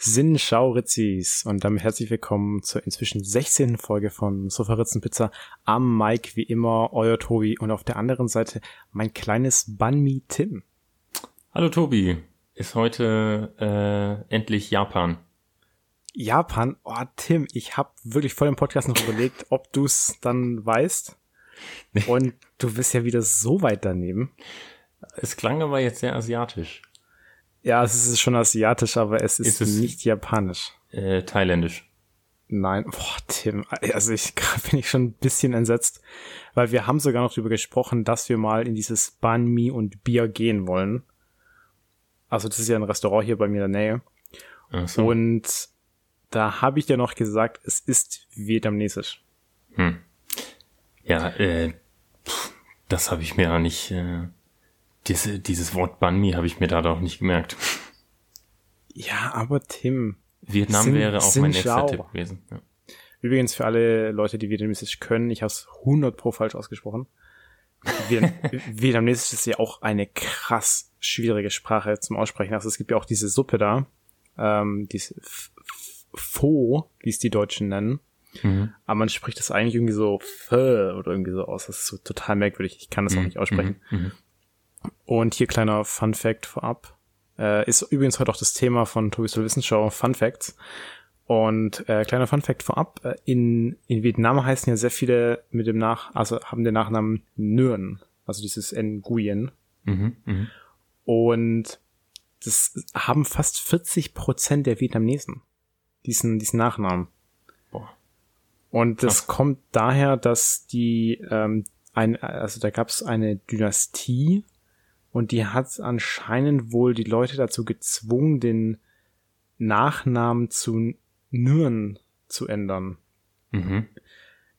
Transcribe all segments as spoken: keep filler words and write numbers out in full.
Sin-Schau-Ritzis und damit herzlich willkommen zur inzwischen sechzehnten Folge von Sofa-Ritzen-Pizza. Am Mike wie immer, euer Tobi und auf der anderen Seite mein kleines Banh Mi Tim. Hallo Tobi, ist heute äh, endlich Japan. Japan? Oh Tim, ich habe wirklich vor dem Podcast noch überlegt, ob du es dann weißt und du bist ja wieder so weit daneben. Es klang aber jetzt sehr asiatisch. Ja, es ist schon asiatisch, aber es ist, ist es nicht japanisch. Äh, thailändisch. Nein, boah, Tim, also ich bin ich schon ein bisschen entsetzt, weil wir haben sogar noch darüber gesprochen, dass wir mal in dieses Banh Mi und Bier gehen wollen. Also das ist ja ein Restaurant hier bei mir in der Nähe. Ach so. Und da habe ich ja noch gesagt, es ist vietnamesisch. Hm. Ja, äh, das habe ich mir ja nicht... Äh Dies, dieses Wort Banh Mi habe ich mir da doch nicht gemerkt. Ja, aber Tim. Vietnam Sin, wäre auch Sin mein nächster Schau. Tipp gewesen. Ja. Übrigens für alle Leute, die Vietnamesisch können, ich habe es hundert Prozent falsch ausgesprochen. Vietnamesisch ist ja auch eine krass schwierige Sprache zum Aussprechen. Also es gibt ja auch diese Suppe da, ähm, diese Pho, wie es die Deutschen nennen. Mhm. Aber man spricht das eigentlich irgendwie so Pho oder irgendwie so aus. Das ist so total merkwürdig. Ich kann das mhm. auch nicht aussprechen. Mhm. Mhm. Und hier kleiner Fun Fact vorab. Äh, ist übrigens heute auch das Thema von Tobis zur Wissensschau, Fun Facts. Und äh, kleiner Fun Fact vorab. Äh, in, in Vietnam heißen ja sehr viele mit dem Nach, also haben den Nachnamen Nguyen. Also dieses Nguyen. Mhm, mh. Und das haben fast vierzig Prozent der Vietnamesen diesen, diesen Nachnamen. Boah. Und das Ach. kommt daher, dass die, ähm, ein, also da gab es eine Dynastie, und die hat anscheinend wohl die Leute dazu gezwungen, den Nachnamen zu Nguyen zu ändern. Mhm.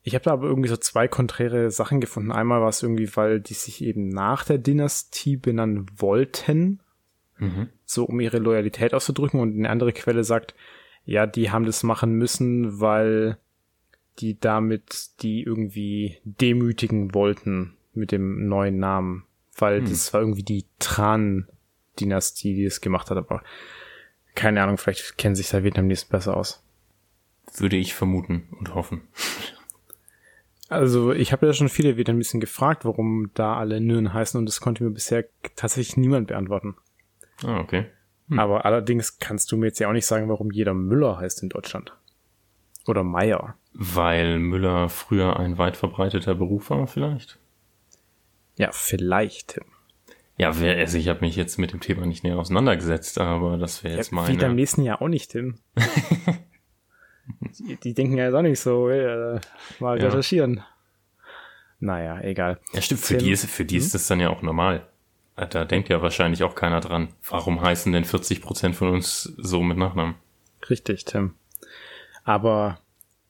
Ich habe da aber irgendwie so zwei konträre Sachen gefunden. Einmal war es irgendwie, weil die sich eben nach der Dynastie benennen wollten, mhm. so um ihre Loyalität auszudrücken. Und eine andere Quelle sagt, ja, die haben das machen müssen, weil die damit die irgendwie demütigen wollten mit dem neuen Namen. Weil hm. das war irgendwie die Tran-Dynastie, die es gemacht hat. Aber keine Ahnung, vielleicht kennen sich da Vietnamesen besser aus. Würde ich vermuten und hoffen. Also ich habe ja schon viele Vietnamesen gefragt, warum da alle Nguyen heißen. Und das konnte mir bisher tatsächlich niemand beantworten. Ah, okay. Hm. Aber allerdings kannst du mir jetzt ja auch nicht sagen, warum jeder Müller heißt in Deutschland. Oder Meier. Weil Müller früher ein weit verbreiteter Beruf war vielleicht? Ja, vielleicht. Ja, wer, also ich habe mich jetzt mit dem Thema nicht näher auseinandergesetzt, aber das wäre jetzt ja, meine... Vietnamesen ja auch nicht, Tim. die, die denken ja jetzt auch nicht so, äh, mal ja. recherchieren. Naja, egal. Ja, stimmt, für Tim. die ist für die hm? ist das dann ja auch normal. Da denkt ja wahrscheinlich auch keiner dran. Warum heißen denn vierzig Prozent von uns so mit Nachnamen? Richtig, Tim. Aber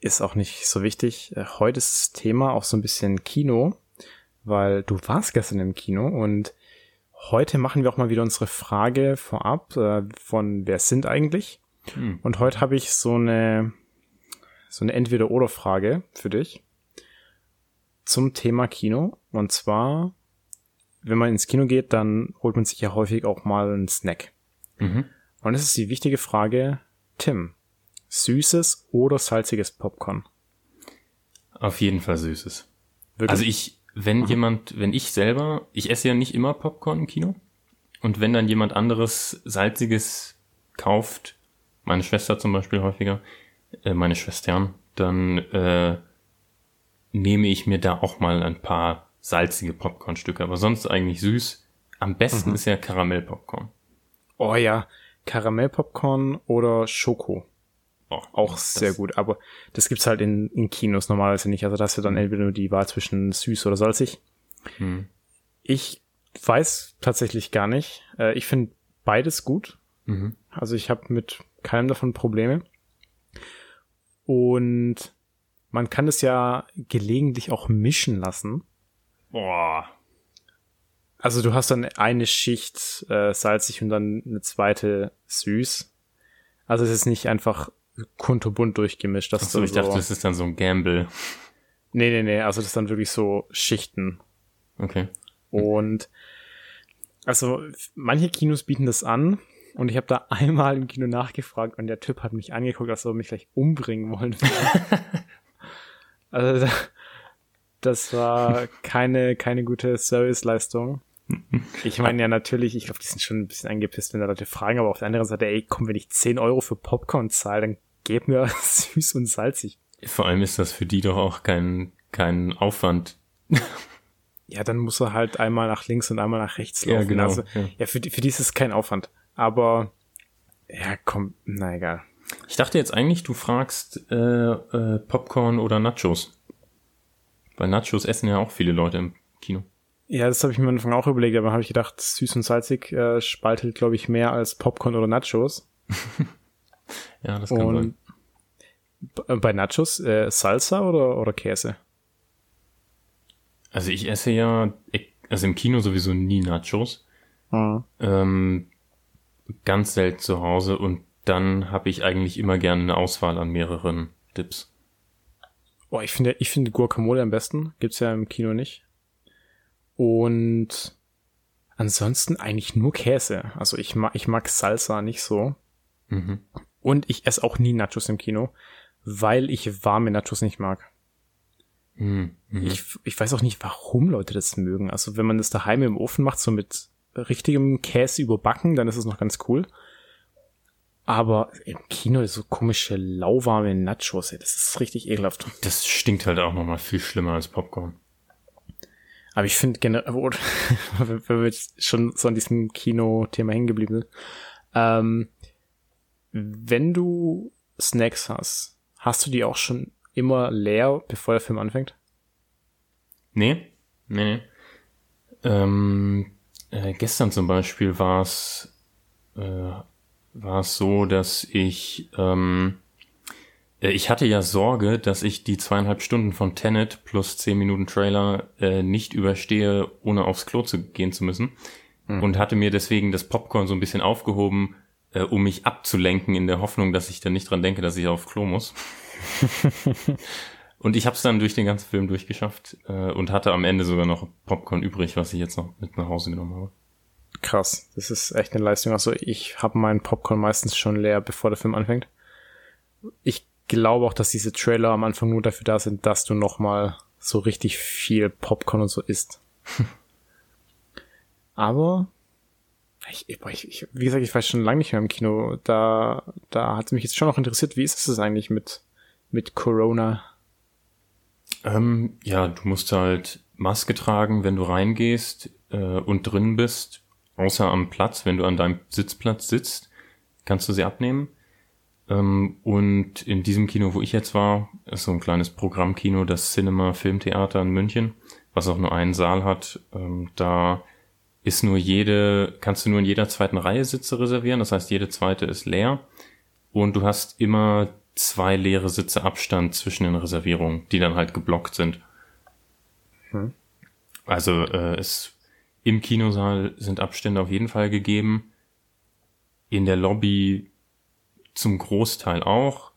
ist auch nicht so wichtig. Heute ist das Thema auch so ein bisschen Kino, weil du warst gestern im Kino und heute machen wir auch mal wieder unsere Frage vorab äh, von wer sind eigentlich? Hm. Und heute habe ich so eine so eine Entweder-Oder-Frage für dich zum Thema Kino. Und zwar, wenn man ins Kino geht, dann holt man sich ja häufig auch mal einen Snack. Mhm. Und das ist die wichtige Frage, Tim, süßes oder salziges Popcorn? Auf jeden Fall süßes. Wirklich? Also ich Wenn jemand, wenn ich selber, ich esse ja nicht immer Popcorn im Kino, und wenn dann jemand anderes Salziges kauft, meine Schwester zum Beispiel häufiger, äh, meine Schwestern, dann äh, nehme ich mir da auch mal ein paar salzige Popcornstücke, aber sonst eigentlich süß. Am besten mhm. ist ja Karamellpopcorn. Oh ja, Karamellpopcorn oder Schoko. Oh, auch sehr gut, aber das gibt's halt in, in Kinos normalerweise nicht. Also da hast du dann entweder nur die Wahl zwischen süß oder salzig. Hm. Ich weiß tatsächlich gar nicht. Äh, ich finde beides gut. Mhm. Also ich habe mit keinem davon Probleme. Und man kann das ja gelegentlich auch mischen lassen. Boah. Also du hast dann eine Schicht äh, salzig und dann eine zweite süß. Also es ist nicht einfach kunterbunt durchgemischt. Das Achso, ich so dachte, das ist dann so ein Gamble. Nee, nee, nee, also das ist dann wirklich so Schichten. Okay. Und also manche Kinos bieten das an, Und ich habe da einmal im Kino nachgefragt und der Typ hat mich angeguckt, als ob er mich gleich umbringen wollte. Also das war keine, keine gute Serviceleistung. Ich meine ja natürlich, ich glaube, die sind schon ein bisschen angepisst, wenn da Leute fragen, aber auf der anderen Seite, ey, komm, wenn ich zehn Euro für Popcorn zahle, dann gib mir süß und salzig. Vor allem ist das für die doch auch kein, kein Aufwand. Ja, dann muss er halt einmal nach links und einmal nach rechts laufen. Ja, genau. Also, ja. ja, für die, für die ist es kein Aufwand. Aber, ja, komm, na egal. Ich dachte jetzt eigentlich, du fragst äh, äh, Popcorn oder Nachos. Weil Nachos essen ja auch viele Leute im Kino. Ja, das habe ich mir am Anfang auch überlegt, aber habe ich gedacht, süß und salzig äh, spaltet, glaube ich, mehr als Popcorn oder Nachos. Ja, das kann und sein. B- bei Nachos äh, Salsa oder, oder Käse? Also ich esse ja, also im Kino sowieso nie Nachos. Mhm. Ähm, ganz selten zu Hause und dann habe ich eigentlich immer gerne eine Auswahl an mehreren Dips. Oh, ich finde ich finde Guacamole am besten. Gibt's ja im Kino nicht. Und ansonsten eigentlich nur Käse. Also ich mag, ich mag Salsa nicht so. Mhm. Und ich esse auch nie Nachos im Kino, weil ich warme Nachos nicht mag. Mhm. Ich, ich weiß auch nicht, warum Leute das mögen. Also wenn man das daheim im Ofen macht, so mit richtigem Käse überbacken, dann ist es noch ganz cool. Aber im Kino so komische, lauwarme Nachos, ey, das ist richtig ekelhaft. Das stinkt halt auch nochmal viel schlimmer als Popcorn. Aber ich finde generell, wenn wir jetzt schon so an diesem Kino-Thema hängen geblieben sind, ähm, wenn du Snacks hast, hast du die auch schon immer leer, bevor der Film anfängt? Nee, nee, nee. Ähm, äh, gestern zum Beispiel war es äh, war es so, dass ich ähm, ich hatte ja Sorge, dass ich die zweieinhalb Stunden von Tenet plus zehn Minuten Trailer äh, nicht überstehe, ohne aufs Klo zu gehen zu müssen. Mhm. Und hatte mir deswegen das Popcorn so ein bisschen aufgehoben, äh, um mich abzulenken, in der Hoffnung, dass ich dann nicht dran denke, dass ich aufs Klo muss. Und ich habe es dann durch den ganzen Film durchgeschafft äh, und hatte am Ende sogar noch Popcorn übrig, was ich jetzt noch mit nach Hause genommen habe. Krass, das ist echt eine Leistung. Also ich habe meinen Popcorn meistens schon leer, bevor der Film anfängt. Ich Ich glaube auch, dass diese Trailer am Anfang nur dafür da sind, dass du nochmal so richtig viel Popcorn und so isst. Aber ich, ich, wie gesagt, ich war schon lange nicht mehr im Kino. Da, da hat es mich jetzt schon noch interessiert, wie ist es eigentlich mit, mit Corona? Ähm, ja, du musst halt Maske tragen, wenn du reingehst äh, und drin bist. Außer am Platz, wenn du an deinem Sitzplatz sitzt, kannst du sie abnehmen. Und in diesem Kino, wo ich jetzt war, ist so ein kleines Programmkino, das Cinema Filmtheater in München, was auch nur einen Saal hat. Da ist nur jede, kannst du nur in jeder zweiten Reihe Sitze reservieren, das heißt, jede zweite ist leer. Und du hast immer zwei leere Sitze Abstand zwischen den Reservierungen, die dann halt geblockt sind. Hm. Also äh, es, im Kinosaal sind Abstände auf jeden Fall gegeben. In der Lobby zum Großteil auch.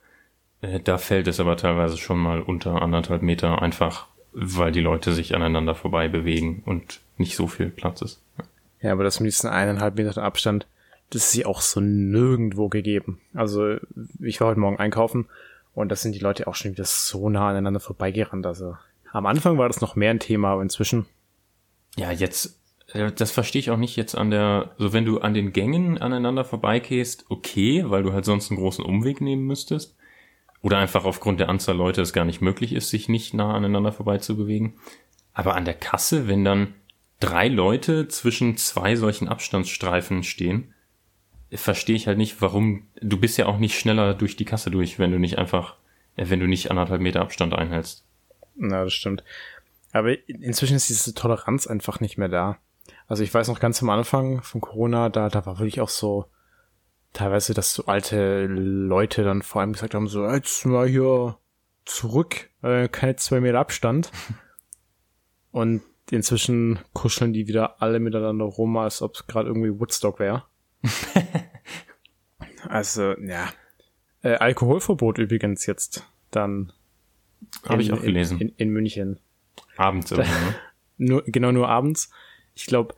Da fällt es aber teilweise schon mal unter anderthalb Meter einfach, weil die Leute sich aneinander vorbei bewegen und nicht so viel Platz ist. Ja, aber das mit diesem eineinhalb Meter Abstand, das ist ja auch so nirgendwo gegeben. Also ich war heute Morgen einkaufen und da sind die Leute auch schon wieder so nah aneinander vorbeigerannt. Also am Anfang war das noch mehr ein Thema, aber inzwischen... Ja, jetzt... Das verstehe ich auch nicht jetzt an der, so wenn du an den Gängen aneinander vorbeigehst, okay, weil du halt sonst einen großen Umweg nehmen müsstest oder einfach aufgrund der Anzahl Leute es gar nicht möglich ist, sich nicht nah aneinander vorbei zu bewegen. Aber an der Kasse, wenn dann drei Leute zwischen zwei solchen Abstandsstreifen stehen, verstehe ich halt nicht, warum, du bist ja auch nicht schneller durch die Kasse durch, wenn du nicht einfach, wenn du nicht anderthalb Meter Abstand einhältst. Na, das stimmt. Aber inzwischen ist diese Toleranz einfach nicht mehr da. Also ich weiß noch ganz am Anfang von Corona, da da war wirklich auch so teilweise, dass so alte Leute dann vor allem gesagt haben, so jetzt mal hier zurück, äh, keine zwei Meter Abstand. Und inzwischen kuscheln die wieder alle miteinander rum, als ob es gerade irgendwie Woodstock wäre. Also, ja. Äh, Alkoholverbot übrigens jetzt dann. Habe ich auch gelesen. In, in, in München. Abends immer, ne? Nur, genau, nur abends. Ich glaube,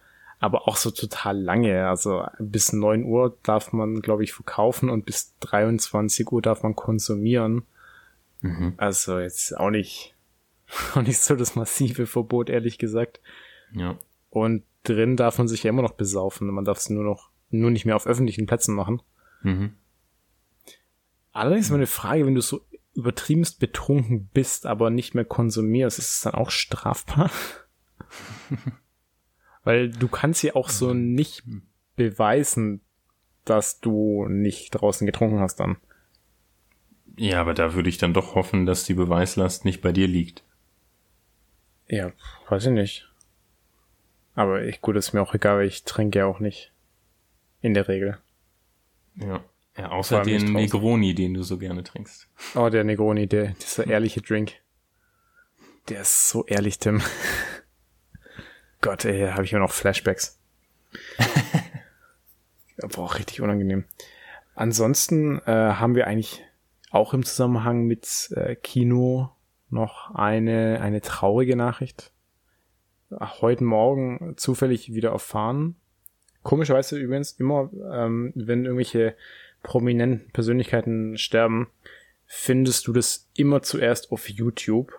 aber auch so total lange. Also bis neun Uhr darf man, glaube ich, verkaufen und bis dreiundzwanzig Uhr darf man konsumieren. Mhm. Also jetzt auch nicht, auch nicht so das massive Verbot, ehrlich gesagt. Ja. Und drin darf man sich ja immer noch besaufen. Man darf es nur noch, nur nicht mehr auf öffentlichen Plätzen machen. Mhm. Allerdings meine Frage, wenn du so übertriebenst betrunken bist, aber nicht mehr konsumierst, ist es dann auch strafbar? Weil du kannst ja auch so nicht beweisen, dass du nicht draußen getrunken hast dann. Ja, aber da würde ich dann doch hoffen, dass die Beweislast nicht bei dir liegt. Ja, weiß ich nicht. Aber ich, gut, ist mir auch egal, weil ich trinke ja auch nicht. In der Regel. Ja. Ja, außer den Negroni, den du so gerne trinkst. Oh, der Negroni, der, dieser ehrliche Drink. Der ist so ehrlich, Tim. Gott, ey, da habe ich immer noch Flashbacks. Boah, richtig unangenehm. Ansonsten äh, haben wir eigentlich auch im Zusammenhang mit äh, Kino noch eine, eine traurige Nachricht. Ach, heute Morgen zufällig wieder erfahren. Komischerweise übrigens immer, ähm, wenn irgendwelche prominenten Persönlichkeiten sterben, findest du das immer zuerst auf YouTube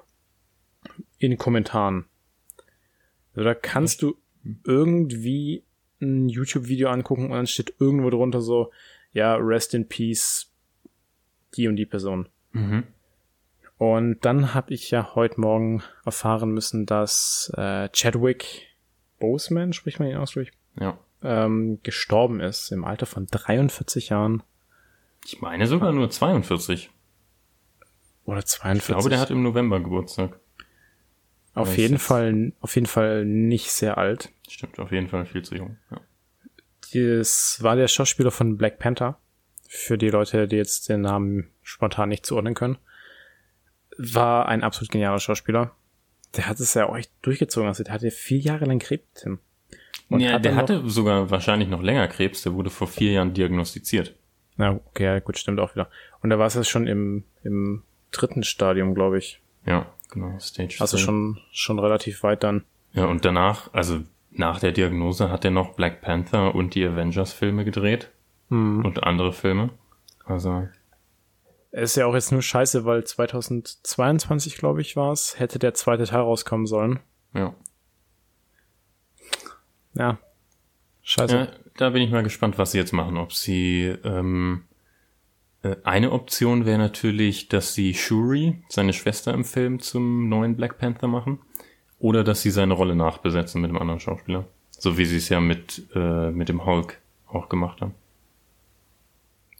in Kommentaren. Also da kannst du irgendwie ein YouTube-Video angucken und dann steht irgendwo drunter so, ja, rest in peace, die und die Person. Mhm. Und dann habe ich ja heute Morgen erfahren müssen, dass äh, Chadwick Boseman, spricht man ihn aus, durch? Ja. Ähm, gestorben ist im Alter von dreiundvierzig Jahren. Ich meine sogar nur zweiundvierzig. Oder zweiundvierzig. Ich glaube, der hat im November Geburtstag. Auf Weiß jeden Fall, auf jeden Fall nicht sehr alt. Stimmt, auf jeden Fall viel zu jung. Ja. Das war der Schauspieler von Black Panther. Für die Leute, die jetzt den Namen spontan nicht zuordnen können. War ein absolut genialer Schauspieler. Der hat es ja auch echt durchgezogen. Also der hatte vier Jahre lang Krebs, Tim. Und ja, hat der hatte noch, sogar wahrscheinlich noch länger Krebs, der wurde vor vier Jahren diagnostiziert. Na, ja, okay, gut, stimmt auch wieder. Und da war es ja schon im, im dritten Stadium, glaube ich. Ja, genau, Stage. Also schon, schon relativ weit dann. Ja, und danach, also nach der Diagnose hat er noch Black Panther und die Avengers-Filme gedreht. Mhm. Und andere Filme. Also. Ist ja auch jetzt nur scheiße, weil zweitausendzweiundzwanzig, glaube ich, war es, hätte der zweite Teil rauskommen sollen. Ja. Ja, scheiße. Ja, da bin ich mal gespannt, was sie jetzt machen. Ob sie, ähm, äh, eine Option wäre natürlich, dass sie Shuri, seine Schwester im Film, zum neuen Black Panther machen. Oder dass sie seine Rolle nachbesetzen mit einem anderen Schauspieler. So wie sie es ja mit, äh, mit dem Hulk auch gemacht haben.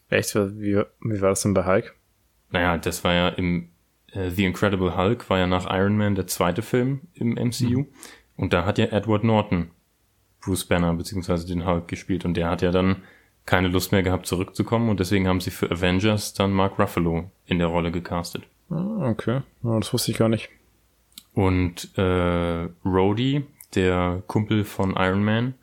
Echt? Wie, wie war das denn bei Hulk? Naja, das war ja im, äh, The Incredible Hulk war ja nach Iron Man der zweite Film im M C U. Mhm. Und da hat ja Edward Norton Bruce Banner beziehungsweise den Hulk gespielt und der hat ja dann keine Lust mehr gehabt zurückzukommen und deswegen haben sie für Avengers dann Mark Ruffalo in der Rolle gecastet. Okay, das wusste ich gar nicht. Und äh, Rhodey, der Kumpel von Iron Man,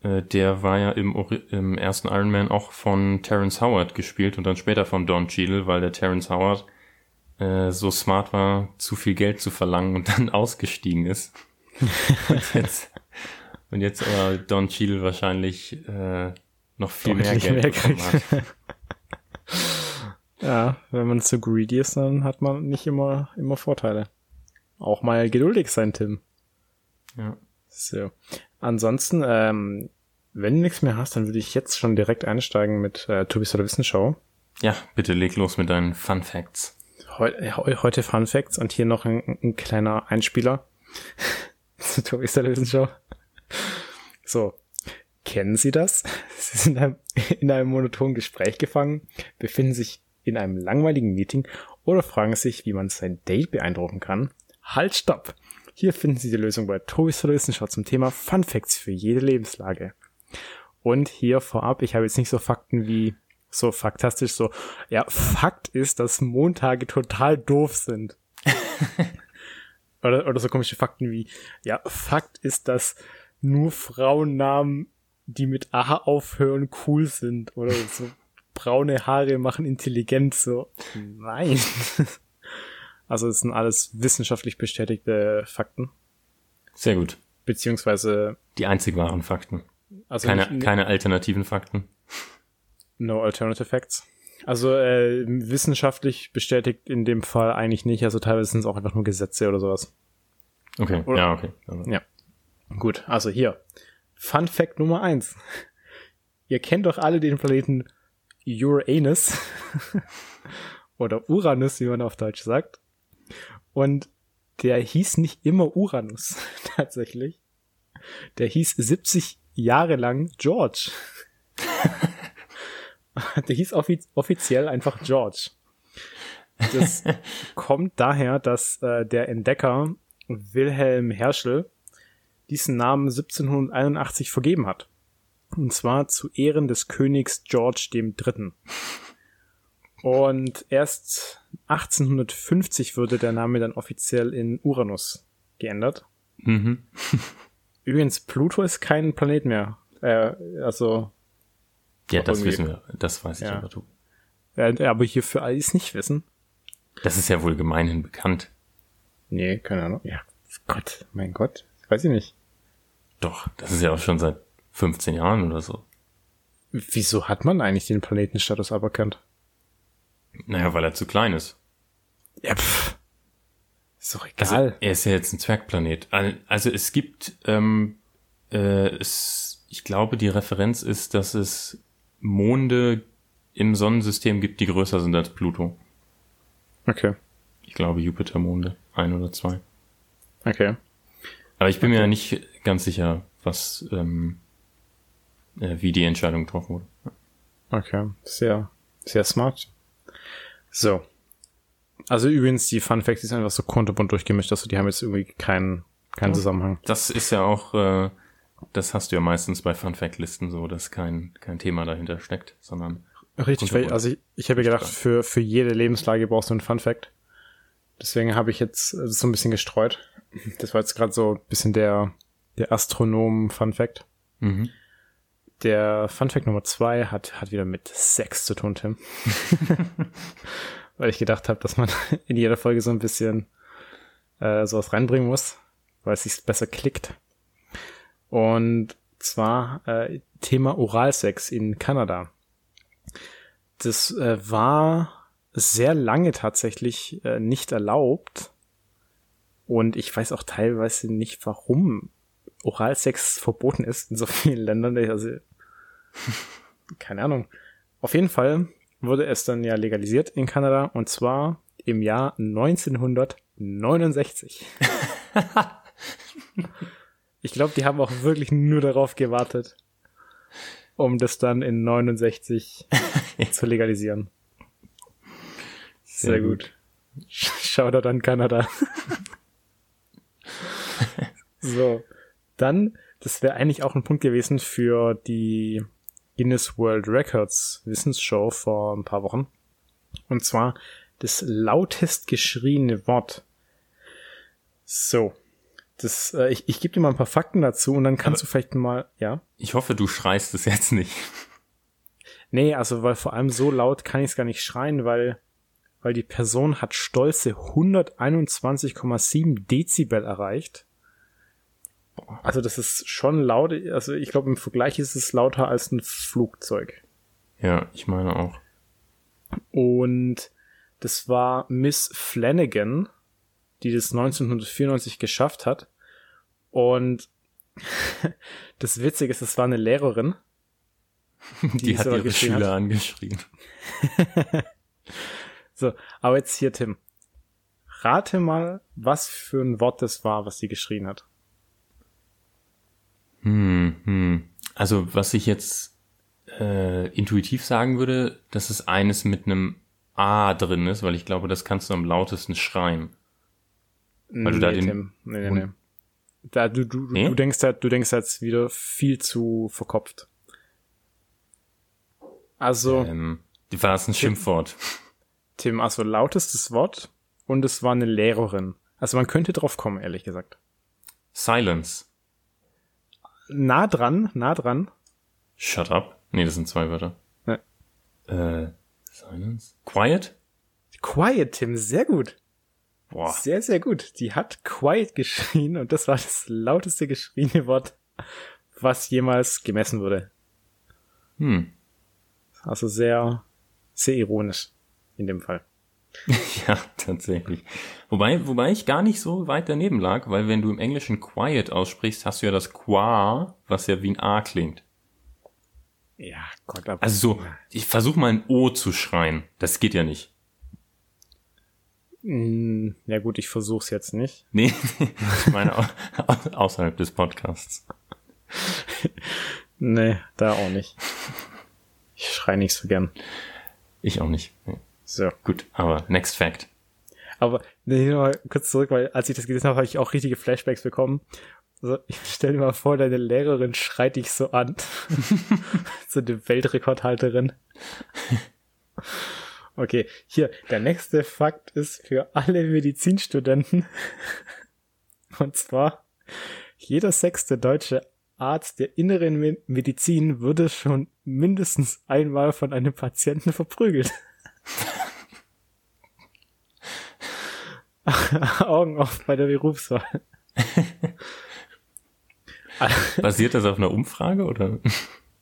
äh, der war ja im, im ersten Iron Man auch von Terrence Howard gespielt und dann später von Don Cheadle, weil der Terrence Howard äh, so smart war, zu viel Geld zu verlangen und dann ausgestiegen ist. Und jetzt Und jetzt aber Don Cheadle wahrscheinlich äh, noch viel mehr Geld bekommen hat. Ja, wenn man zu greedy ist, dann hat man nicht immer immer Vorteile. Auch mal geduldig sein, Tim. Ja. So. Ansonsten, ähm, wenn du nichts mehr hast, dann würde ich jetzt schon direkt einsteigen mit äh, Tobis oder Wissensschau. Ja, bitte leg los mit deinen Fun Facts. Heu- he- heute Fun Facts und hier noch ein, ein kleiner Einspieler zu Tobis oder Wissensschau. So, kennen Sie das? Sie sind in einem, in einem monotonen Gespräch gefangen, befinden sich in einem langweiligen Meeting oder fragen sich, wie man sein Date beeindrucken kann. Halt, stopp! Hier finden Sie die Lösung bei Tobis Wissensschau zum Thema Fun Facts für jede Lebenslage. Und hier vorab, ich habe jetzt nicht so Fakten wie so faktastisch, so, ja, Fakt ist, dass Montage total doof sind. oder, oder so komische Fakten wie, ja, Fakt ist, dass nur Frauennamen, die mit A aufhören, cool sind. Oder so braune Haare machen intelligent. So, nein. Also es sind alles wissenschaftlich bestätigte Fakten. Sehr gut. beziehungsweise... Die einzig wahren Fakten. Also keine, nicht, keine alternativen Fakten. No alternative facts. Also äh, wissenschaftlich bestätigt in dem Fall eigentlich nicht. Also teilweise sind es auch einfach nur Gesetze oder sowas. Okay, oder? Ja, okay. Also. Ja, gut. Also hier, Fun Fact Nummer eins. Ihr kennt doch alle den Planeten Uranus oder Uranus, wie man auf Deutsch sagt. Und der hieß nicht immer Uranus, tatsächlich. Der hieß siebzig Jahre lang George. Der hieß offiz- offiziell einfach George. Das kommt daher, dass äh, der Entdecker Wilhelm Herschel diesen Namen siebzehnhunderteinundachtzig vergeben hat. Und zwar zu Ehren des Königs George der Dritte. Und erst achtzehnhundertfünfzig wurde der Name dann offiziell in Uranus geändert. Mhm. Übrigens, Pluto ist kein Planet mehr. Äh, also... Ja, das wissen wir. Das weiß ich ja. aber du. Ja, aber hier für alle, die es nicht wissen. Das ist ja wohl gemeinhin bekannt. Nee, keine Ahnung. Ja, Gott, mein Gott. Weiß ich nicht. Doch, das ist ja auch schon seit fünfzehn Jahren oder so. Wieso hat man eigentlich den Planetenstatus aberkannt? Naja, weil er zu klein ist. Ja, pff. Ist doch egal. Also, er ist ja jetzt ein Zwergplanet. Also es gibt, ähm, äh, es, ich glaube, die Referenz ist, dass es Monde im Sonnensystem gibt, die größer sind als Pluto. Okay. Ich glaube Jupitermonde, ein oder zwei. Okay. Aber ich bin okay. mir ja nicht ganz sicher, was, ähm, äh, wie die Entscheidung getroffen wurde. Okay, sehr, sehr smart. So. Also übrigens, die Fun Facts, die sind einfach so kunterbunt durchgemischt, also die haben jetzt irgendwie keinen, keinen ja. Zusammenhang. Das ist ja auch, äh, das hast du ja meistens bei Fun Fact Listen so, dass kein, kein Thema dahinter steckt, sondern. Richtig, weil, also ich, ich habe ja gedacht, für, für jede Lebenslage brauchst du einen Fun Fact. Deswegen habe ich jetzt so ein bisschen gestreut. Das war jetzt gerade so ein bisschen der, der Astronomen-Fun Fact. Mhm. Der Fun Fact Nummer zwei hat, hat wieder mit Sex zu tun, Tim. Weil ich gedacht habe, dass man in jeder Folge so ein bisschen äh, sowas reinbringen muss, weil es sich besser klickt. Und zwar äh, Thema Oralsex in Kanada. Das äh, war sehr lange tatsächlich äh, nicht erlaubt. Und ich weiß auch teilweise nicht, warum Oralsex verboten ist in so vielen Ländern. Also, keine Ahnung. Auf jeden Fall wurde es dann ja legalisiert in Kanada. Und zwar im Jahr neunzehnhundertneunundsechzig. Ich glaube, die haben auch wirklich nur darauf gewartet, um das dann in neunundsechzig zu legalisieren. Sehr, Sehr gut. gut. Shoutout an Kanada. So, dann, das wäre eigentlich auch ein Punkt gewesen für die Guinness World Records Wissensshow vor ein paar Wochen. Und zwar das lautest geschrieene Wort. So, das äh, ich, ich gebe dir mal ein paar Fakten dazu und dann kannst Aber du vielleicht mal, ja? Ich hoffe, du schreist es jetzt nicht. Nee, also weil vor allem so laut kann ich es gar nicht schreien, weil, weil die Person hat stolze hunderteinundzwanzig Komma sieben Dezibel erreicht. Also das ist schon laut, also ich glaube im Vergleich ist es lauter als ein Flugzeug. Ja, ich meine auch. Und das war Miss Flanagan, die das neunzehnhundertvierundneunzig geschafft hat. Und das Witzige ist, es war eine Lehrerin. Die, die hat ihre Schüler hat. angeschrien. So, aber jetzt hier, Tim. Rate mal, was für ein Wort das war, was sie geschrien hat. Hm, hm. Also was ich jetzt äh, intuitiv sagen würde, dass es eines mit einem A drin ist, weil ich glaube, das kannst du am lautesten schreien. Weil nee, du da den Tim. Nee, nee, nee. Da, du, du, nee? du denkst halt, du denkst jetzt wieder viel zu verkopft. Also ähm, war es ein Tim, Schimpfwort. Tim, also lautestes Wort und es war eine Lehrerin. Also man könnte drauf kommen, ehrlich gesagt. Silence. Nah dran, nah dran. Shut up. Nee, das sind zwei Wörter. Ja. Äh, Silence? Quiet? Quiet, Tim, sehr gut. Boah. Sehr, sehr gut. Die hat Quiet geschrien und das war das lauteste geschriene Wort, was jemals gemessen wurde. Hm. Also sehr, sehr ironisch in dem Fall. Ja, tatsächlich. Wobei, wobei ich gar nicht so weit daneben lag, weil wenn du im Englischen Quiet aussprichst, hast du ja das Qua, was ja wie ein A klingt. Ja, Gott. Aber also so, ich versuche mal ein O zu schreien. Das geht ja nicht. Ja gut, ich versuch's jetzt nicht. Nee, ich meine au- au- außerhalb des Podcasts. Nee, da auch nicht. Ich schrei nicht so gern. Ich auch nicht. Nee. So. Gut, aber next fact. Aber nee, mal kurz zurück, weil als ich das gelesen habe, habe ich auch richtige Flashbacks bekommen. Also, ich stell dir mal vor, deine Lehrerin schreit dich so an. So eine Weltrekordhalterin. Okay, hier, der nächste Fakt ist für alle Medizinstudenten. Und zwar, jeder sechste deutsche Arzt der inneren Medizin würde schon mindestens einmal von einem Patienten verprügelt. Augen auf bei der Berufswahl. Basiert das auf einer Umfrage, oder?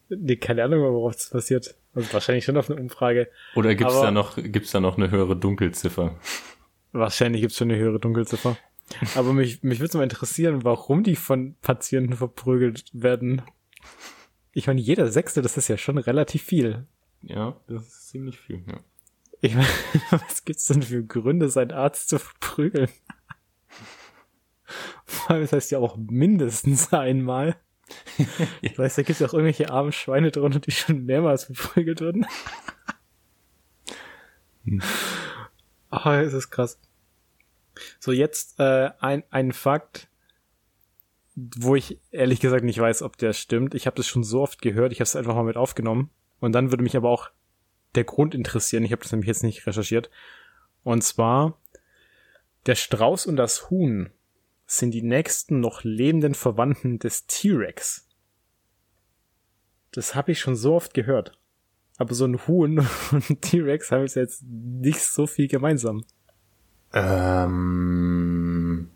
Nee, keine Ahnung, worauf das passiert. Also wahrscheinlich schon auf eine Umfrage. Oder gibt's aber da noch, gibt's da noch eine höhere Dunkelziffer? Wahrscheinlich gibt's schon eine höhere Dunkelziffer. Aber mich, mich würde es mal interessieren, warum die von Patienten verprügelt werden. Ich meine, jeder Sechste, das ist ja schon relativ viel. Ja, das ist ziemlich viel, ja. Ich meine, was gibt's denn für Gründe, seinen Arzt zu verprügeln? Vor allem, das heißt ja auch mindestens einmal. Ich weiß, da gibt es ja auch irgendwelche armen Schweine drunter, die schon mehrmals verprügelt wurden. Oh, es ist krass. So, jetzt äh, ein, ein Fakt, wo ich ehrlich gesagt nicht weiß, ob der stimmt. Ich habe das schon so oft gehört, ich habe es einfach mal mit aufgenommen. Und dann würde mich aber auch der Grund interessieren. Ich habe das nämlich jetzt nicht recherchiert. Und zwar, der Strauß und das Huhn sind die nächsten noch lebenden Verwandten des T-Rex. Das habe ich schon so oft gehört. Aber so ein Huhn und ein T-Rex haben jetzt nicht so viel gemeinsam. Ähm,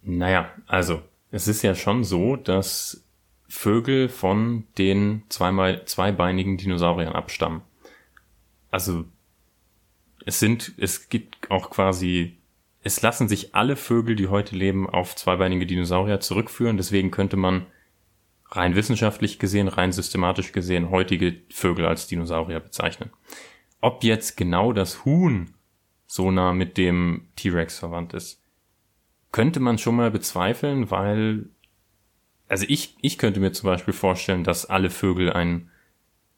naja, also, es ist ja schon so, dass Vögel von den zweimal zweibeinigen Dinosauriern abstammen. Also, es sind, es gibt auch quasi... Es lassen sich alle Vögel, die heute leben, auf zweibeinige Dinosaurier zurückführen. Deswegen könnte man rein wissenschaftlich gesehen, rein systematisch gesehen, heutige Vögel als Dinosaurier bezeichnen. Ob jetzt genau das Huhn so nah mit dem T-Rex verwandt ist, könnte man schon mal bezweifeln, weil... Also ich ich könnte mir zum Beispiel vorstellen, dass alle Vögel ein...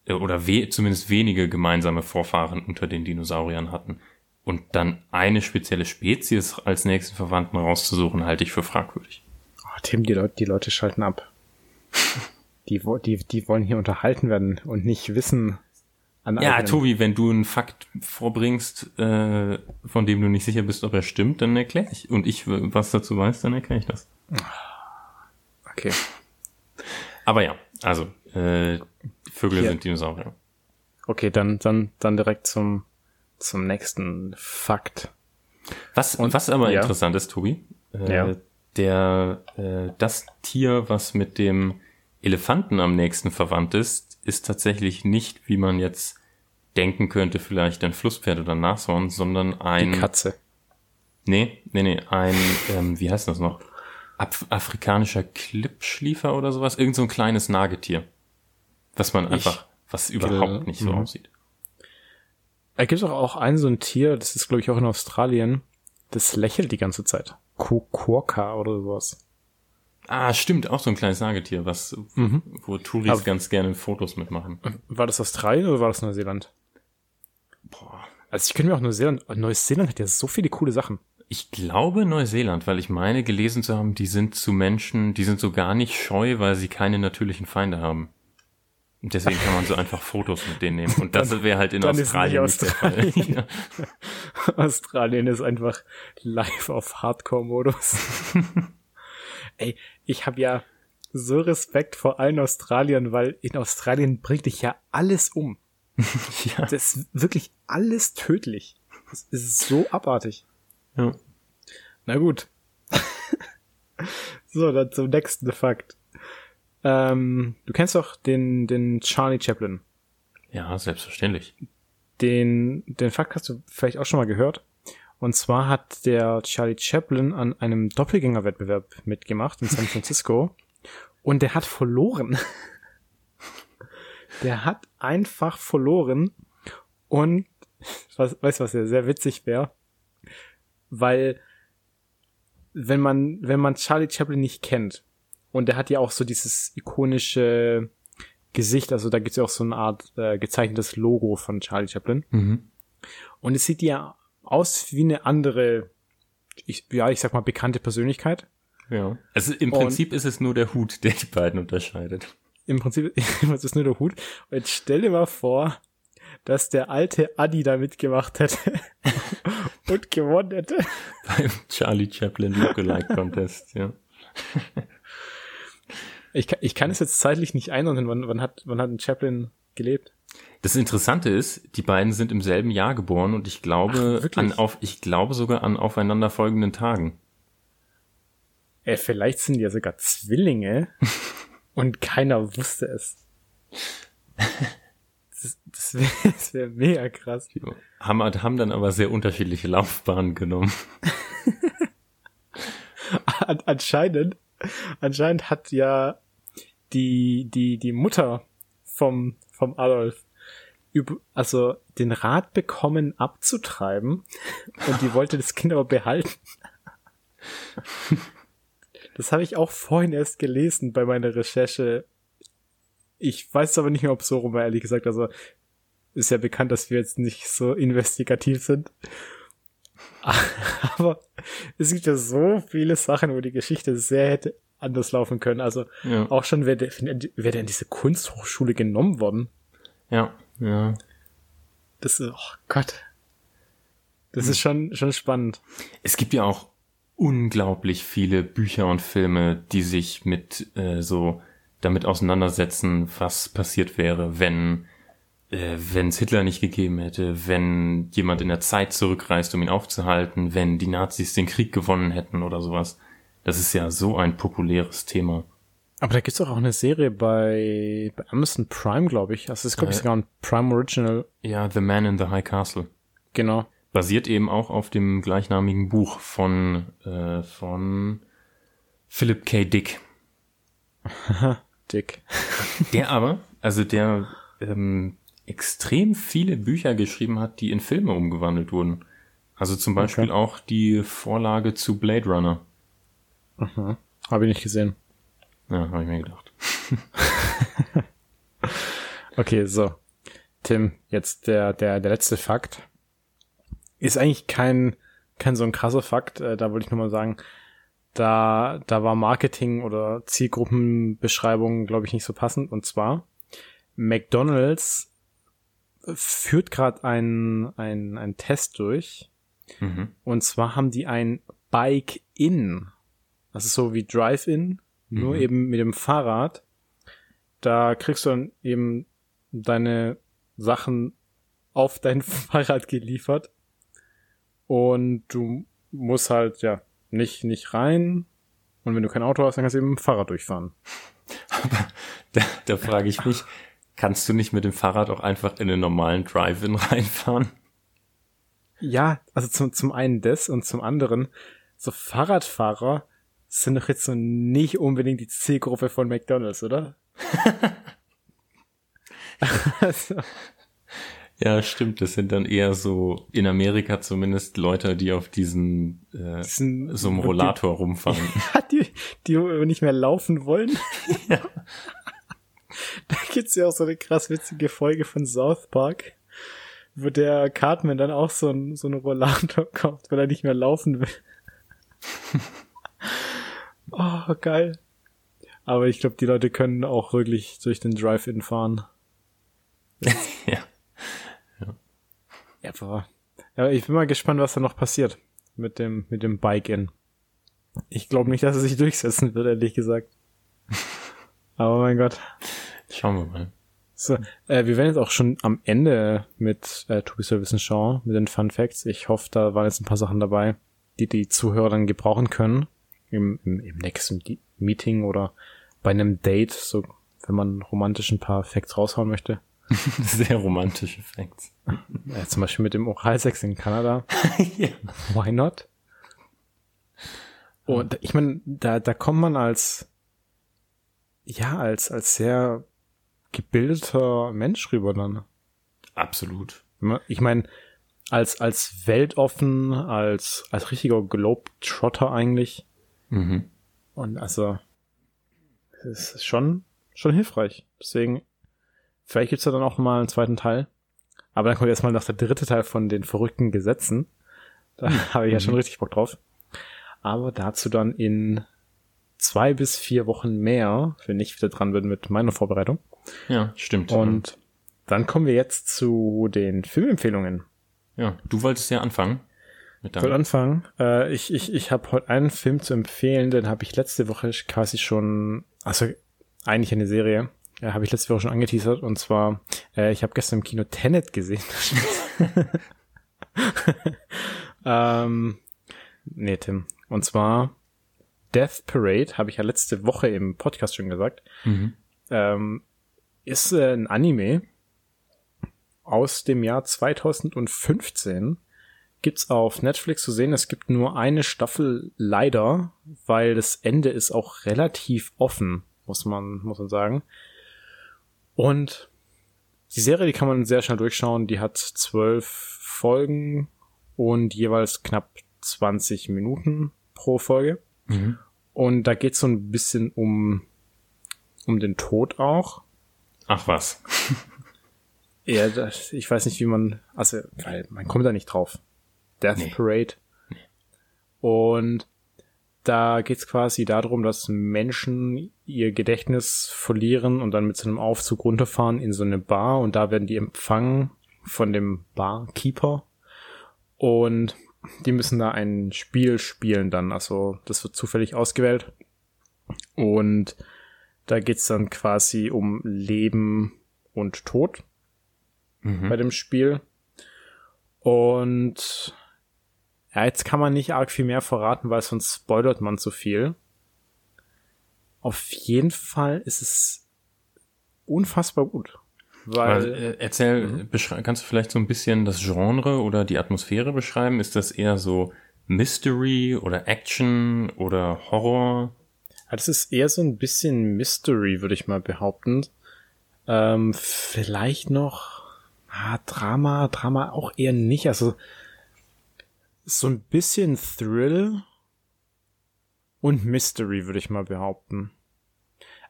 oder we- zumindest wenige gemeinsame Vorfahren unter den Dinosauriern hatten. Und dann eine spezielle Spezies als nächsten Verwandten rauszusuchen, halte ich für fragwürdig. Oh, Tim, die Leute, die Leute schalten ab. die, die, die wollen hier unterhalten werden und nicht wissen. An ja, Tobi, wenn du einen Fakt vorbringst, äh, von dem du nicht sicher bist, ob er stimmt, dann erkläre ich. Und ich was dazu weiß, dann erkläre ich das. Okay. Aber ja, also äh, Vögel hier sind Dinosaurier. Okay, dann dann dann direkt zum... Zum nächsten Fakt. Was, und, was aber ja. interessant ist, Tobi, äh, ja. der, äh, das Tier, was mit dem Elefanten am nächsten verwandt ist, ist tatsächlich nicht, wie man jetzt denken könnte, vielleicht ein Flusspferd oder ein Nashorn, sondern ein... Die Katze. Nee, nee, nee, ein, ähm, wie heißt das noch? Af- afrikanischer Klippschliefer oder sowas? Irgend so ein kleines Nagetier. Was man ich, einfach, was überhaupt äh, nicht so m- aussieht. Da gibt es auch ein so ein Tier, das ist glaube ich auch in Australien, das lächelt die ganze Zeit. Quokka oder sowas. Ah, stimmt, auch so ein kleines Nagetier, was mhm. wo Touris aber ganz gerne Fotos mitmachen. War das Australien oder war das Neuseeland? Boah. Also ich könnte mir auch Neuseeland, Neuseeland hat ja so viele coole Sachen. Ich glaube Neuseeland, weil ich meine gelesen zu haben, die sind zu Menschen, die sind so gar nicht scheu, weil sie keine natürlichen Feinde haben. Und deswegen kann man so einfach Fotos mit denen nehmen. Und das wäre halt in Australien nicht der Fall. Ja. Australien ist einfach live auf Hardcore-Modus. Ey, ich habe ja so Respekt vor allen Australiern, weil in Australien bringt dich ja alles um. Ja. Das ist wirklich alles tödlich. Es ist so abartig. Ja. Na gut. So, dann zum nächsten Fakt. Ähm, du kennst doch den, den Charlie Chaplin. Ja, selbstverständlich. Den, den Fakt hast du vielleicht auch schon mal gehört. Und zwar hat der Charlie Chaplin an einem Doppelgängerwettbewerb mitgemacht in San Francisco. Und der hat verloren. Der hat einfach verloren. Und weißt du, was ja sehr witzig wäre? Weil, wenn man, wenn man Charlie Chaplin nicht kennt, und der hat ja auch so dieses ikonische Gesicht, also da gibt's ja auch so eine Art äh, gezeichnetes Logo von Charlie Chaplin. Mhm. Und es sieht ja aus wie eine andere, ich, ja, ich sag mal, bekannte Persönlichkeit. Ja. Also im Prinzip und ist es nur der Hut, der die beiden unterscheidet. Im Prinzip ist es nur der Hut. Und jetzt stell dir mal vor, dass der alte Adi da mitgemacht hätte und gewonnen hätte. Beim Charlie Chaplin Lookalike Contest, ja. Ich kann, ich kann es jetzt zeitlich nicht einordnen, wann, wann hat, wann hat ein Chaplin gelebt? Das Interessante ist, die beiden sind im selben Jahr geboren und ich glaube, Ach, an auf, ich glaube sogar an aufeinanderfolgenden Tagen. Ey, vielleicht sind die ja sogar Zwillinge und keiner wusste es. Das, das wäre wär mega krass. Die haben, haben dann aber sehr unterschiedliche Laufbahnen genommen. an, anscheinend, anscheinend hat ja die, die, die Mutter vom, vom Adolf üb, also den Rat bekommen, abzutreiben, und die wollte das Kind aber behalten. Das habe ich auch vorhin erst gelesen bei meiner Recherche. Ich weiß aber nicht mehr, ob es so rum war, ehrlich gesagt. Also ist ja bekannt, dass wir jetzt nicht so investigativ sind. Aber es gibt ja so viele Sachen, wo die Geschichte sehr hätte anders laufen können. Also ja. Auch schon wäre der, wär der in diese Kunsthochschule genommen worden. Ja, ja. Das ist, oh Gott. Das hm. ist schon, schon spannend. Es gibt ja auch unglaublich viele Bücher und Filme, die sich mit äh, so damit auseinandersetzen, was passiert wäre, wenn äh, wenn es Hitler nicht gegeben hätte, wenn jemand in der Zeit zurückreist, um ihn aufzuhalten, wenn die Nazis den Krieg gewonnen hätten oder sowas. Das ist ja so ein populäres Thema. Aber da gibt's doch auch eine Serie bei, bei Amazon Prime, glaube ich. Also das ist, glaube äh, ich, sogar ein Prime Original. Ja, The Man in the High Castle. Genau. Basiert eben auch auf dem gleichnamigen Buch von äh, von Philip K. Dick. Dick. Der aber, also der ähm, extrem viele Bücher geschrieben hat, die in Filme umgewandelt wurden. Also zum Beispiel okay. auch die Vorlage zu Blade Runner. Mhm. Habe ich nicht gesehen. Ja, habe ich mir gedacht. Okay, so. Tim, jetzt der der der letzte Fakt. Ist eigentlich kein kein so ein krasser Fakt. Äh, da wollte ich nur mal sagen, da da war Marketing oder Zielgruppenbeschreibung, glaube ich, nicht so passend. Und zwar McDonald's führt gerade einen einen einen Test durch. Mhm. Und zwar haben die ein Bike-In, also so wie Drive-In, nur mhm. eben mit dem Fahrrad. Da kriegst du dann eben deine Sachen auf dein Fahrrad geliefert. Und du musst halt, ja, nicht, nicht rein. Und wenn du kein Auto hast, dann kannst du eben mit dem Fahrrad durchfahren. Aber da, da frage ich mich, kannst du nicht mit dem Fahrrad auch einfach in den normalen Drive-In reinfahren? Ja, also zum, zum einen das und zum anderen, so Fahrradfahrer sind doch jetzt so nicht unbedingt die Zielgruppe von McDonald's, oder? Also. Ja, stimmt. Das sind dann eher so, in Amerika zumindest, Leute, die auf diesen, äh, diesen, so einem Rollator die, rumfahren. Ja, die, die nicht mehr laufen wollen. Ja. Da gibt's ja auch so eine krass witzige Folge von South Park, wo der Cartman dann auch so ein, so ein Rollator kommt, weil er nicht mehr laufen will. Oh, geil. Aber ich glaube, die Leute können auch wirklich durch den Drive-In fahren. Ja. Ja, aber ich bin mal gespannt, was da noch passiert mit dem, mit dem Bike-In. Ich glaube nicht, dass es sich durchsetzen wird, ehrlich gesagt. Aber mein Gott. Schauen wir mal. So, äh, wir werden jetzt auch schon am Ende mit äh, To Be Service schauen, mit den Fun Facts. Ich hoffe, da waren jetzt ein paar Sachen dabei, die die Zuhörer dann gebrauchen können im, im, im nächsten Meeting oder bei einem Date, so wenn man romantisch ein paar Facts raushauen möchte. Sehr romantische Facts. Äh, zum Beispiel mit dem Oralsex in Kanada. Ja. Why not? Und ich meine, da da kommt man als ja als als sehr gebildeter Mensch rüber dann. Absolut. Ich meine, als, als weltoffen, als, als richtiger Globetrotter eigentlich. Mhm. Und also, es ist schon, schon hilfreich. Deswegen, vielleicht gibt's da dann auch mal einen zweiten Teil. Aber dann kommt erstmal noch der dritte Teil von den verrückten Gesetzen. Da habe ich ja schon richtig Bock drauf. Aber dazu dann in zwei bis vier Wochen mehr, wenn ich wieder dran bin mit meiner Vorbereitung. Ja, stimmt. Und dann kommen wir jetzt zu den Filmempfehlungen. Ja, du wolltest ja anfangen. Ich wollte anfangen. Äh, ich ich, ich habe heute einen Film zu empfehlen, den habe ich letzte Woche quasi schon, also eigentlich eine Serie, äh, habe ich letzte Woche schon angeteasert. Und zwar, äh, ich habe gestern im Kino Tenet gesehen. ähm, nee, Tim. Und zwar Death Parade, habe ich ja letzte Woche im Podcast schon gesagt. Mhm. Ähm, ist äh, ein Anime aus dem Jahr zweitausendfünfzehn. Gibt's auf Netflix zu sehen. Es gibt nur eine Staffel leider, weil das Ende ist auch relativ offen, muss man, muss man sagen. Und die Serie, die kann man sehr schnell durchschauen. Die hat zwölf Folgen und jeweils knapp zwanzig Minuten pro Folge. Mhm. Und da geht's so ein bisschen um, um den Tod auch. Ach was. Ja, das, ich weiß nicht, wie man, also, weil man kommt da nicht drauf. Death nee. Parade. Nee. Und da geht's quasi darum, dass Menschen ihr Gedächtnis verlieren und dann mit so einem Aufzug runterfahren in so eine Bar und da werden die empfangen von dem Barkeeper und die müssen da ein Spiel spielen dann, also das wird zufällig ausgewählt und da geht's dann quasi um Leben und Tod mhm. bei dem Spiel. Und ja, jetzt kann man nicht arg viel mehr verraten, weil sonst spoilert man zu viel. Auf jeden Fall ist es unfassbar gut. Weil also, äh, erzähl, mhm. beschre- kannst du vielleicht so ein bisschen das Genre oder die Atmosphäre beschreiben? Ist das eher so Mystery oder Action oder Horror? Ja, das ist eher so ein bisschen Mystery, würde ich mal behaupten. Ähm, vielleicht noch ah, Drama, Drama auch eher nicht. Also so ein bisschen Thrill und Mystery, würde ich mal behaupten.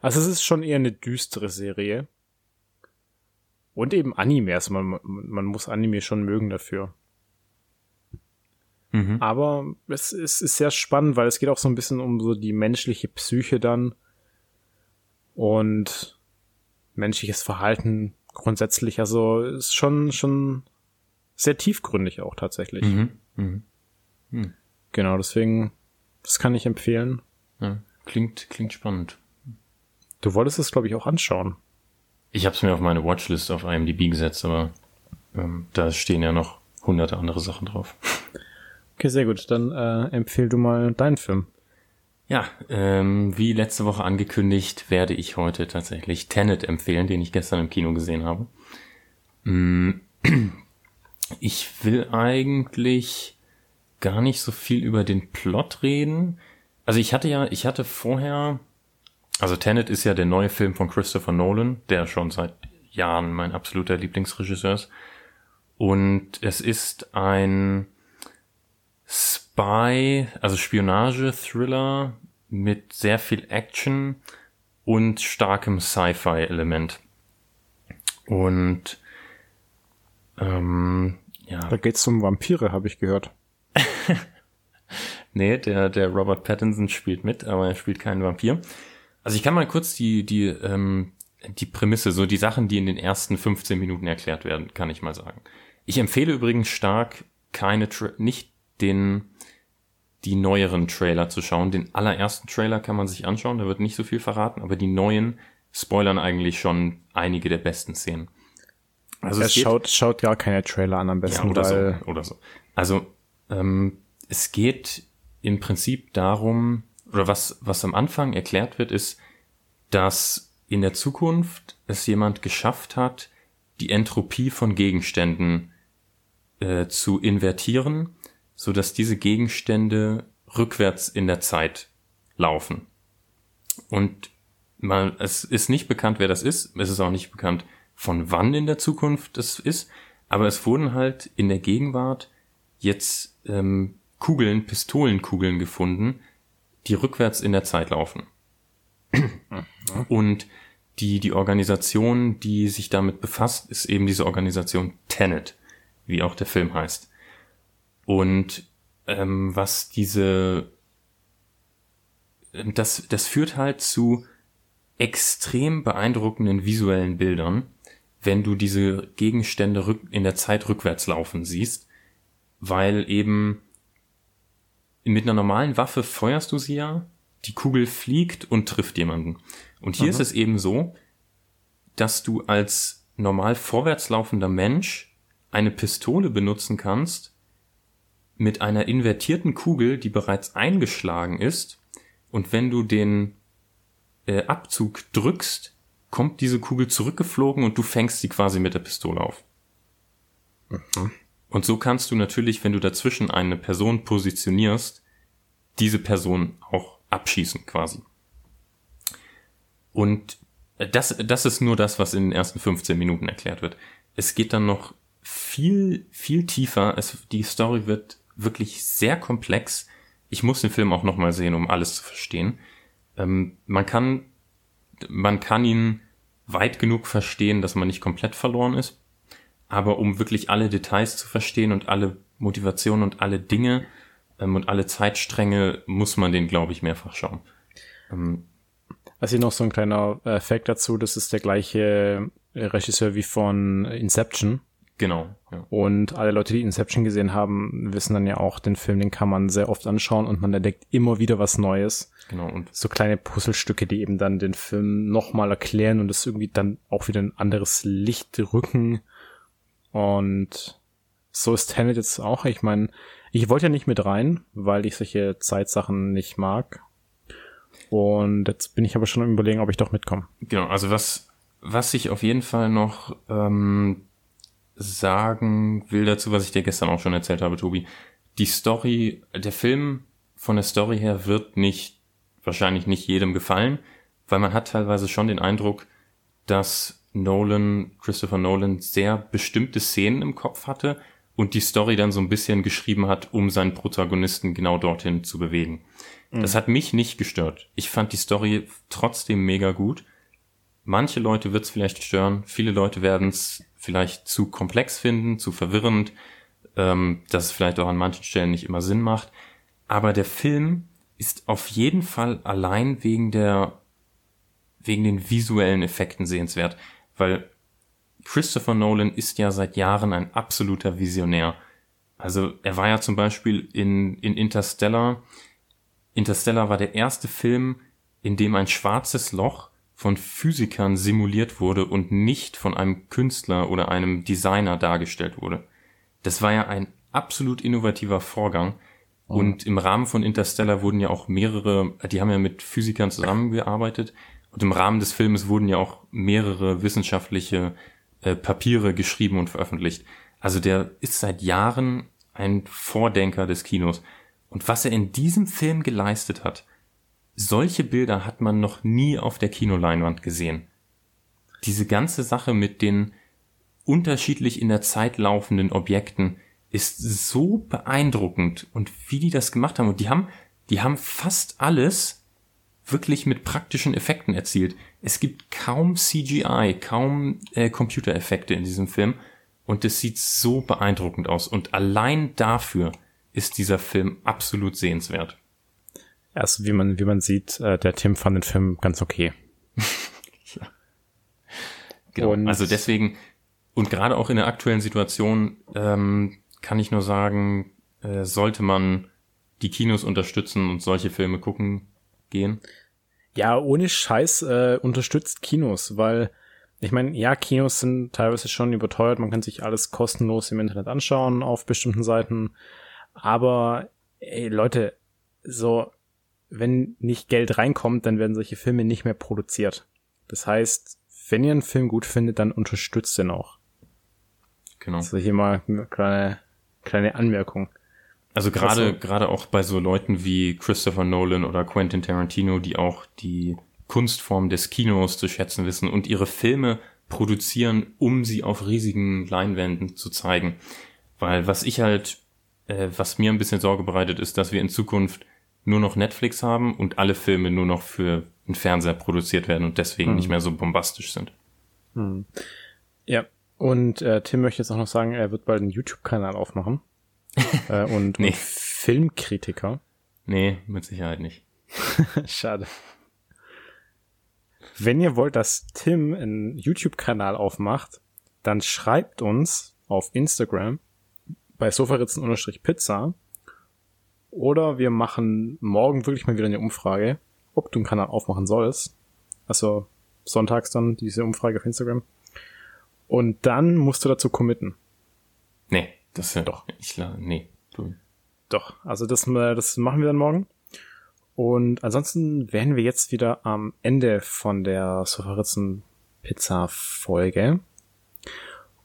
Also es ist schon eher eine düstere Serie. Und eben Anime. Also man, man muss Anime schon mögen dafür. Mhm. Aber es, es ist sehr spannend, weil es geht auch so ein bisschen um so die menschliche Psyche dann und menschliches Verhalten grundsätzlich. Also ist schon schon sehr tiefgründig auch tatsächlich. Mhm. Mhm. Mhm. Genau, deswegen, das kann ich empfehlen. Ja, klingt klingt spannend. Du wolltest es, glaube ich, auch anschauen. Ich habe es mir auf meine Watchlist auf I M D B gesetzt, aber ähm, da stehen ja noch hunderte andere Sachen drauf. Okay, sehr gut. Dann äh, empfehl du mal deinen Film. Ja, ähm, wie letzte Woche angekündigt, werde ich heute tatsächlich Tenet empfehlen, den ich gestern im Kino gesehen habe. Ich will eigentlich gar nicht so viel über den Plot reden. Also ich hatte ja, ich hatte vorher, also Tenet ist ja der neue Film von Christopher Nolan, der schon seit Jahren mein absoluter Lieblingsregisseur ist. Und es ist ein Spy, also Spionage-Thriller mit sehr viel Action und starkem Sci-Fi-Element. Und ähm, ja. Da geht's um Vampire, habe ich gehört. Nee, der, der Robert Pattinson spielt mit, aber er spielt keinen Vampir. Also ich kann mal kurz die, die, ähm, die Prämisse, so die Sachen, die in den ersten fünfzehn Minuten erklärt werden, kann ich mal sagen. Ich empfehle übrigens stark, keine Tra- nicht den die neueren Trailer zu schauen. Den allerersten Trailer kann man sich anschauen, da wird nicht so viel verraten, aber die neuen spoilern eigentlich schon einige der besten Szenen. Also es, es schaut, geht, schaut gar keine Trailer an am besten. Ja, oder, weil so, oder so. Also ähm, es geht im Prinzip darum, oder was, was am Anfang erklärt wird, ist, dass in der Zukunft es jemand geschafft hat, die Entropie von Gegenständen äh, zu invertieren, so dass diese Gegenstände rückwärts in der Zeit laufen. Und mal, es ist nicht bekannt, wer das ist. Es ist auch nicht bekannt, von wann in der Zukunft es ist. Aber es wurden halt in der Gegenwart jetzt ähm, Kugeln, Pistolenkugeln gefunden, die rückwärts in der Zeit laufen. Und die, die Organisation, die sich damit befasst, ist eben diese Organisation Tenet, wie auch der Film heißt. Und ähm, was diese... Das, das führt halt zu extrem beeindruckenden visuellen Bildern, wenn du diese Gegenstände rück, in der Zeit rückwärts laufen siehst, weil eben mit einer normalen Waffe feuerst du sie ja, die Kugel fliegt und trifft jemanden. Und hier mhm. ist es eben so, dass du als normal vorwärts laufender Mensch eine Pistole benutzen kannst mit einer invertierten Kugel, die bereits eingeschlagen ist. Und wenn du den äh, Abzug drückst, kommt diese Kugel zurückgeflogen und du fängst sie quasi mit der Pistole auf. Mhm. Und so kannst du natürlich, wenn du dazwischen eine Person positionierst, diese Person auch abschießen quasi. Und das, das ist nur das, was in den ersten fünfzehn Minuten erklärt wird. Es geht dann noch viel, viel tiefer. Es, die Story wird wirklich sehr komplex. Ich muss den Film auch nochmal sehen, um alles zu verstehen. Ähm, man kann, man kann ihn weit genug verstehen, dass man nicht komplett verloren ist. Aber um wirklich alle Details zu verstehen und alle Motivationen und alle Dinge ähm, und alle Zeitstränge, muss man den, glaube ich, mehrfach schauen. Ähm, also hier noch so ein kleiner äh, Fact dazu, das ist der gleiche äh, Regisseur wie von Inception. Genau. Ja. Und alle Leute, die Inception gesehen haben, wissen dann ja auch, den Film, den kann man sehr oft anschauen und man entdeckt immer wieder was Neues. Genau. Und so kleine Puzzlestücke, die eben dann den Film nochmal erklären und es irgendwie dann auch wieder ein anderes Licht rücken. Und so ist Tenet jetzt auch. Ich meine, ich wollte ja nicht mit rein, weil ich solche Zeitsachen nicht mag. Und jetzt bin ich aber schon am Überlegen, ob ich doch mitkomme. Genau. Also was, was ich auf jeden Fall noch, ähm, sagen will dazu, was ich dir gestern auch schon erzählt habe, Tobi. Die Story, der Film von der Story her wird nicht, wahrscheinlich nicht jedem gefallen, weil man hat teilweise schon den Eindruck, dass Nolan, Christopher Nolan sehr bestimmte Szenen im Kopf hatte und die Story dann so ein bisschen geschrieben hat, um seinen Protagonisten genau dorthin zu bewegen. Mhm. Das hat mich nicht gestört. Ich fand die Story trotzdem mega gut. Manche Leute wird's vielleicht stören, viele Leute werden's vielleicht zu komplex finden, zu verwirrend, ähm, dass es vielleicht auch an manchen Stellen nicht immer Sinn macht. Aber der Film ist auf jeden Fall allein wegen der, wegen den visuellen Effekten sehenswert, weil Christopher Nolan ist ja seit Jahren ein absoluter Visionär. Also er war ja zum Beispiel in, in Interstellar. Interstellar war der erste Film, in dem ein schwarzes Loch von Physikern simuliert wurde und nicht von einem Künstler oder einem Designer dargestellt wurde. Das war ja ein absolut innovativer Vorgang. Oh. Und im Rahmen von Interstellar wurden ja auch mehrere, die haben ja mit Physikern zusammengearbeitet und im Rahmen des Filmes wurden ja auch mehrere wissenschaftliche äh, Papiere geschrieben und veröffentlicht. Also der ist seit Jahren ein Vordenker des Kinos. Und was er in diesem Film geleistet hat, solche Bilder hat man noch nie auf der Kinoleinwand gesehen. Diese ganze Sache mit den unterschiedlich in der Zeit laufenden Objekten ist so beeindruckend und wie die das gemacht haben. Und die haben, die haben fast alles wirklich mit praktischen Effekten erzielt. Es gibt kaum C G I, kaum äh, Computereffekte in diesem Film und es sieht so beeindruckend aus. Und allein dafür ist dieser Film absolut sehenswert. Also wie man wie man sieht, äh, der Tim fand den Film ganz okay. Ja. Genau. Und also deswegen, und gerade auch in der aktuellen Situation ähm, kann ich nur sagen, äh, sollte man die Kinos unterstützen und solche Filme gucken gehen. ja, ohne Scheiß äh, unterstützt Kinos, weil ich meine, ja, Kinos sind teilweise schon überteuert, man kann sich alles kostenlos im Internet anschauen auf bestimmten Seiten, aber ey, Leute, so, wenn nicht Geld reinkommt, dann werden solche Filme nicht mehr produziert. Das heißt, wenn ihr einen Film gut findet, dann unterstützt den auch. Genau. Also hier mal eine kleine, kleine Anmerkung. Also gerade, gerade auch bei so Leuten wie Christopher Nolan oder Quentin Tarantino, die auch die Kunstform des Kinos zu schätzen wissen und ihre Filme produzieren, um sie auf riesigen Leinwänden zu zeigen. Weil was ich halt, äh, was mir ein bisschen Sorge bereitet, ist, dass wir in Zukunft nur noch Netflix haben und alle Filme nur noch für den Fernseher produziert werden und deswegen mhm. nicht mehr so bombastisch sind. Mhm. Ja, und äh, Tim möchte jetzt auch noch sagen, er wird bald einen YouTube-Kanal aufmachen. äh, und, nee. und Filmkritiker. Nee, mit Sicherheit nicht. Schade. Wenn ihr wollt, dass Tim einen YouTube-Kanal aufmacht, dann schreibt uns auf Instagram bei sofaritzen-pizza oder wir machen morgen wirklich mal wieder eine Umfrage, ob du einen Kanal aufmachen sollst. Also sonntags dann diese Umfrage auf Instagram. Und dann musst du dazu committen. Nee. Das ja doch. Ich, nee. Du. Doch, also das, das machen wir dann morgen. Und ansonsten wären wir jetzt wieder am Ende von der Sofaritzen-Pizza-Folge.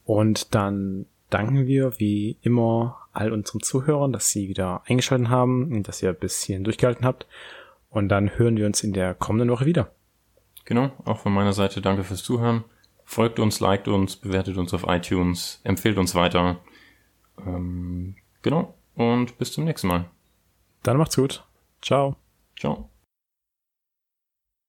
Und dann danken wir wie immer all unseren Zuhörern, dass sie wieder eingeschaltet haben und dass ihr bis hierhin durchgehalten habt. Und dann hören wir uns in der kommenden Woche wieder. Genau, auch von meiner Seite danke fürs Zuhören. Folgt uns, liked uns, bewertet uns auf iTunes, empfehlt uns weiter. Genau, und bis zum nächsten Mal. Dann macht's gut. Ciao. Ciao.